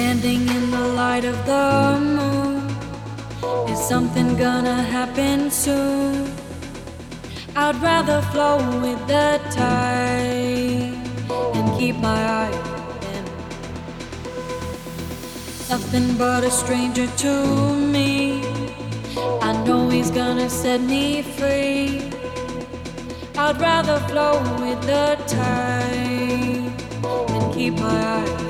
Standing in the light of the moon, is something gonna happen soon? I'd rather flow with the tide and keep my eye open. Nothing but a stranger to me, I know he's gonna set me free. I'd rather flow with the tide and keep my eye open.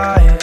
tired.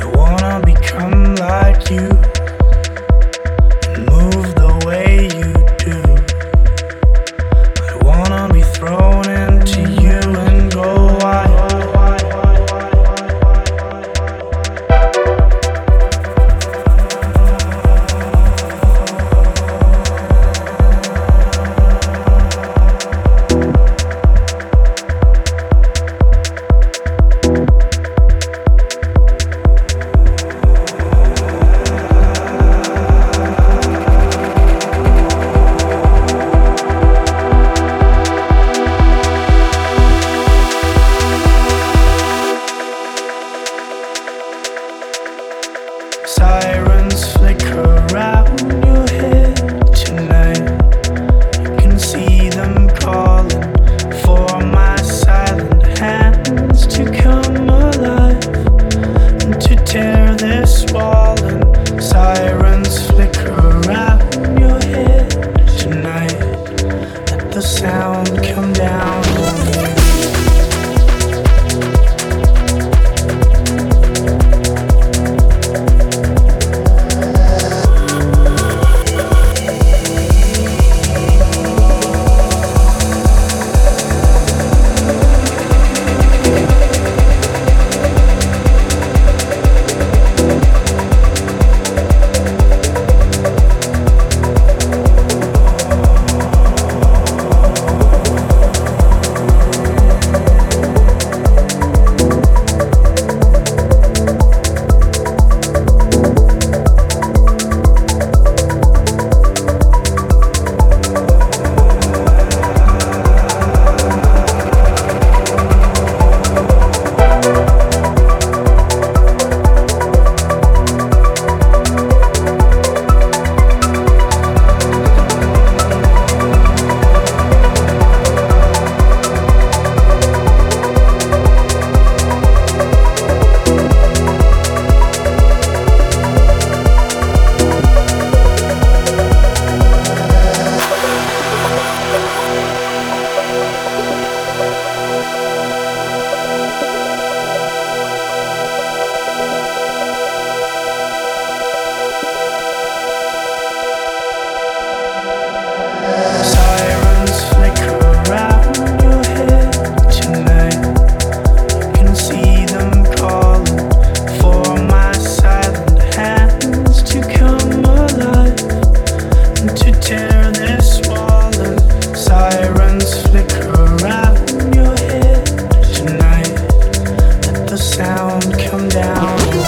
I wanna become like you and move the way you do. I wanna be thrown into you and go wild. Sirens flicker around your head tonight. You can see them calling for my silent hands to come alive and to tear this wall. And sirens flicker around your head tonight. Let the sound come down on you.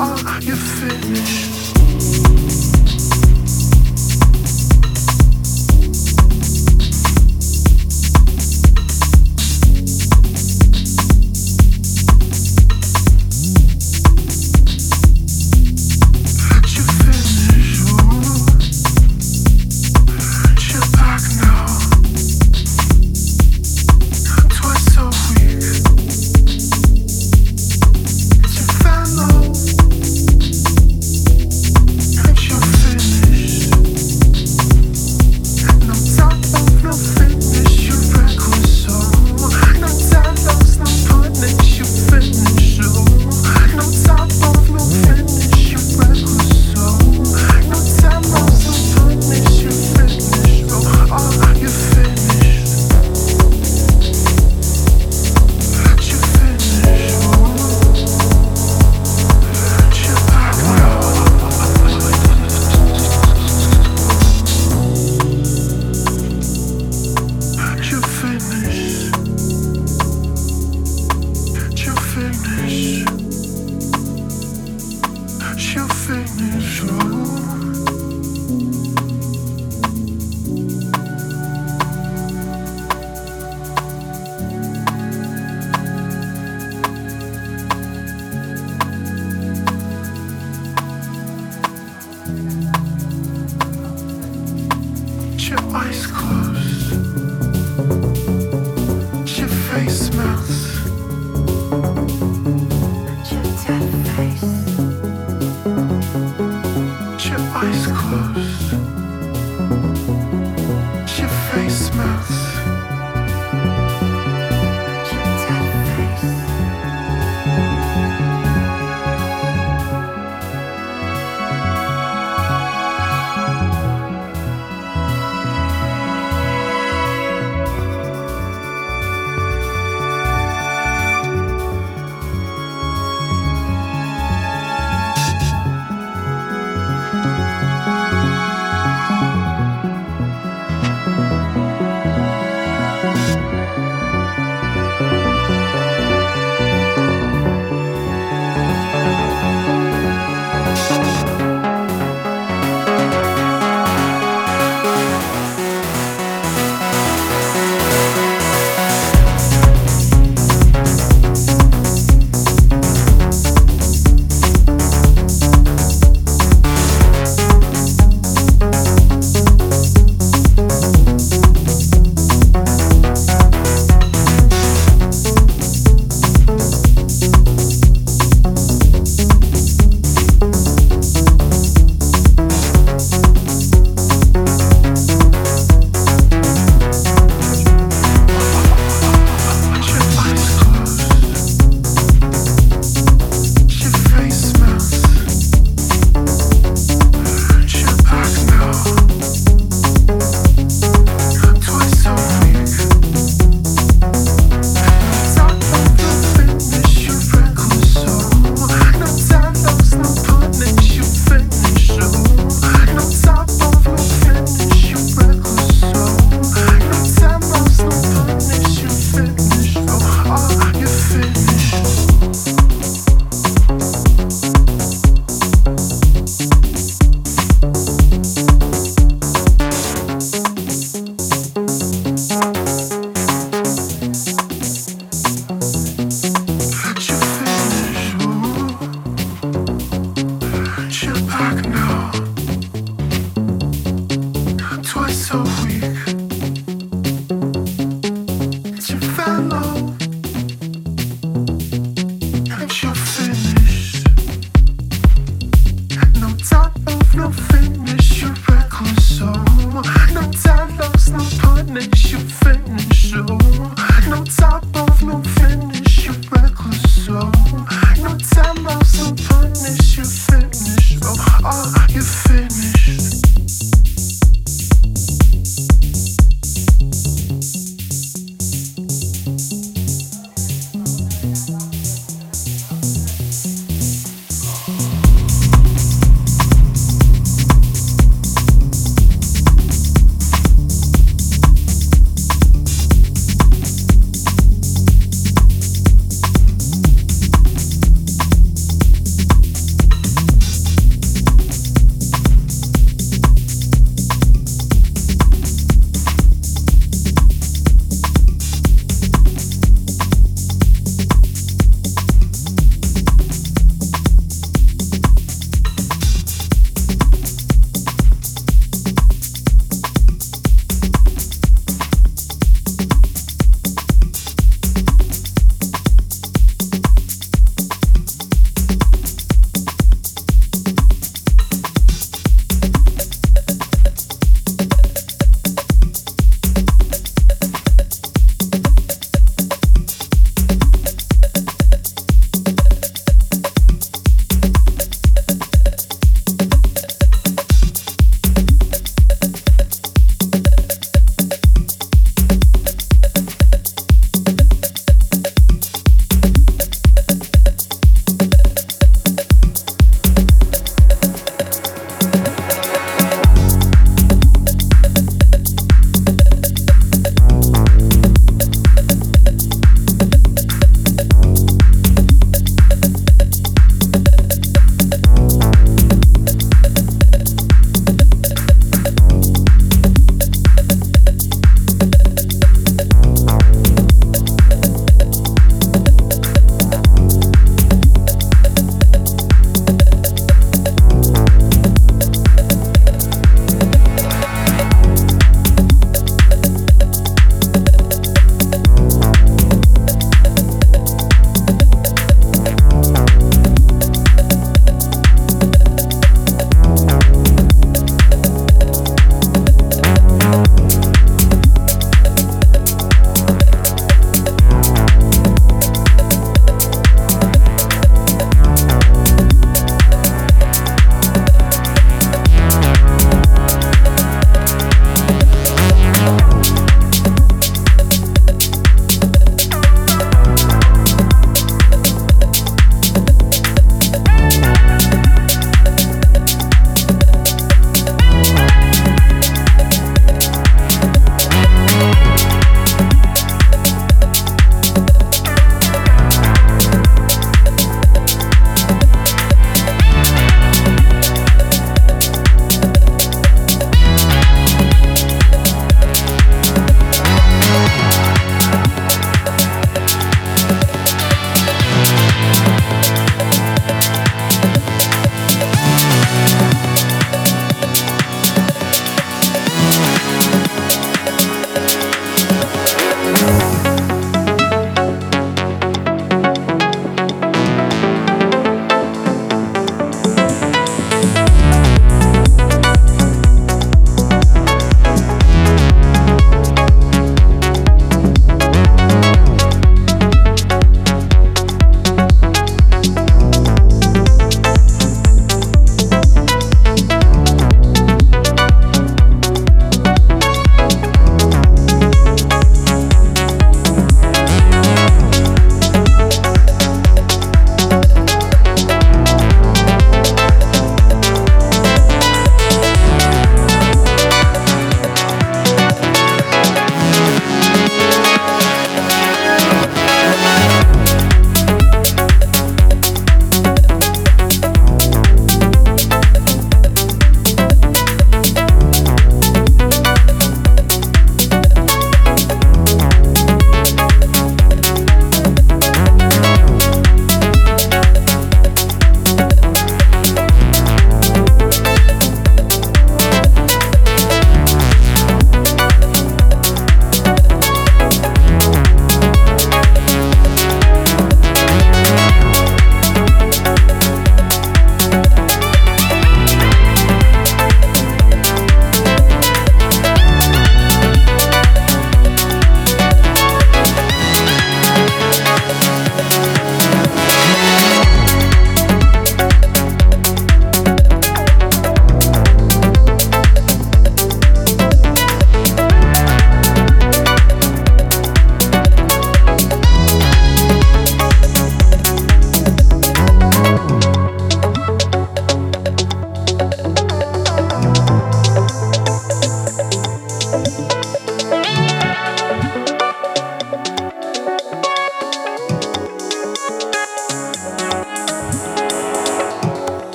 are you finished?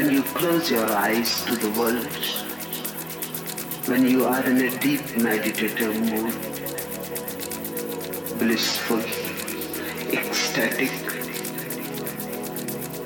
when you close your eyes to the world, when you are in a deep meditative mood, blissful, ecstatic,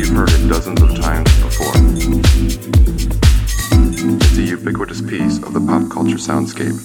you've heard it dozens of times before. It's a ubiquitous piece of the pop culture soundscape.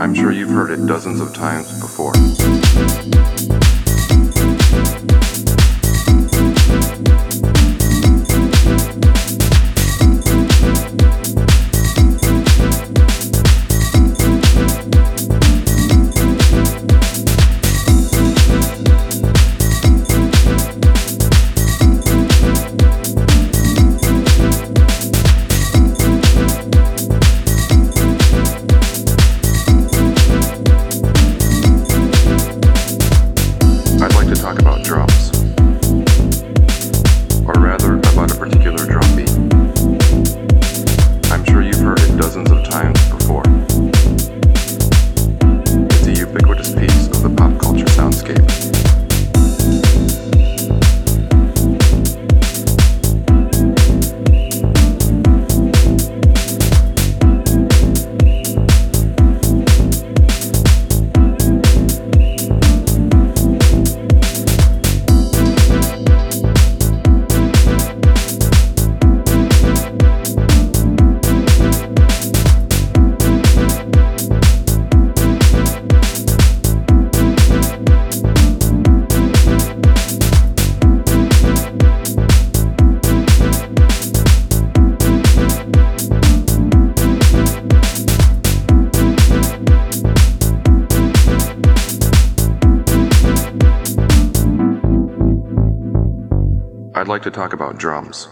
I'm sure you've heard it dozens of times before. I'd like to talk about drums.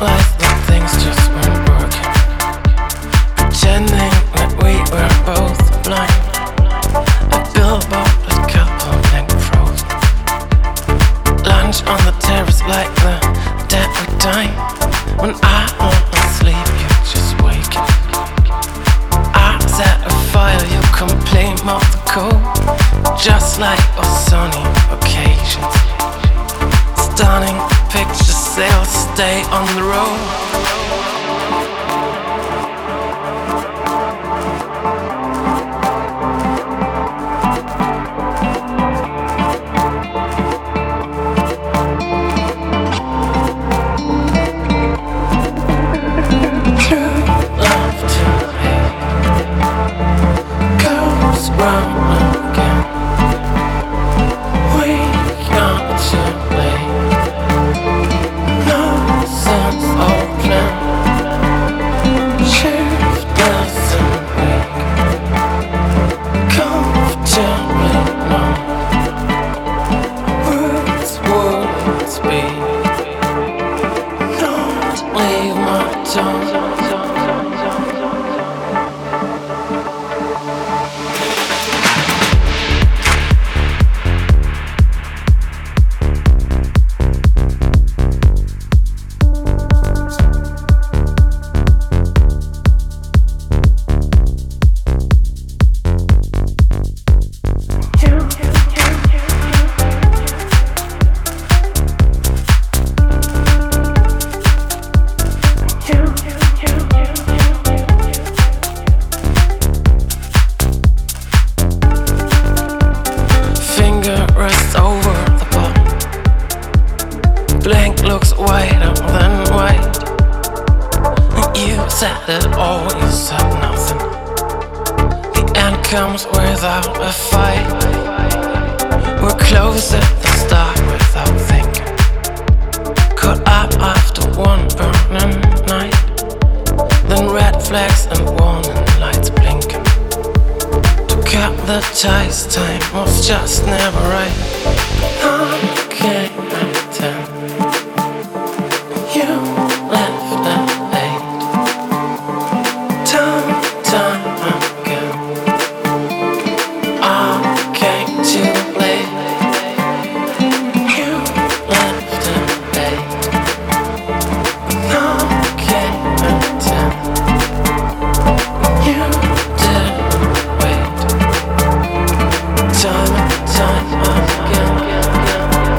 realized that things just weren't working, pretending that we were both blind. A billboard, a couple and frozen. Lunch on the terrace like the dead we die. When I want to sleep, you just wake up. I set a fire, you complain of the cold, just like on sunny occasions. Stunning pictures, they'll stay on the road. Love to hate goes round again. We got to time again.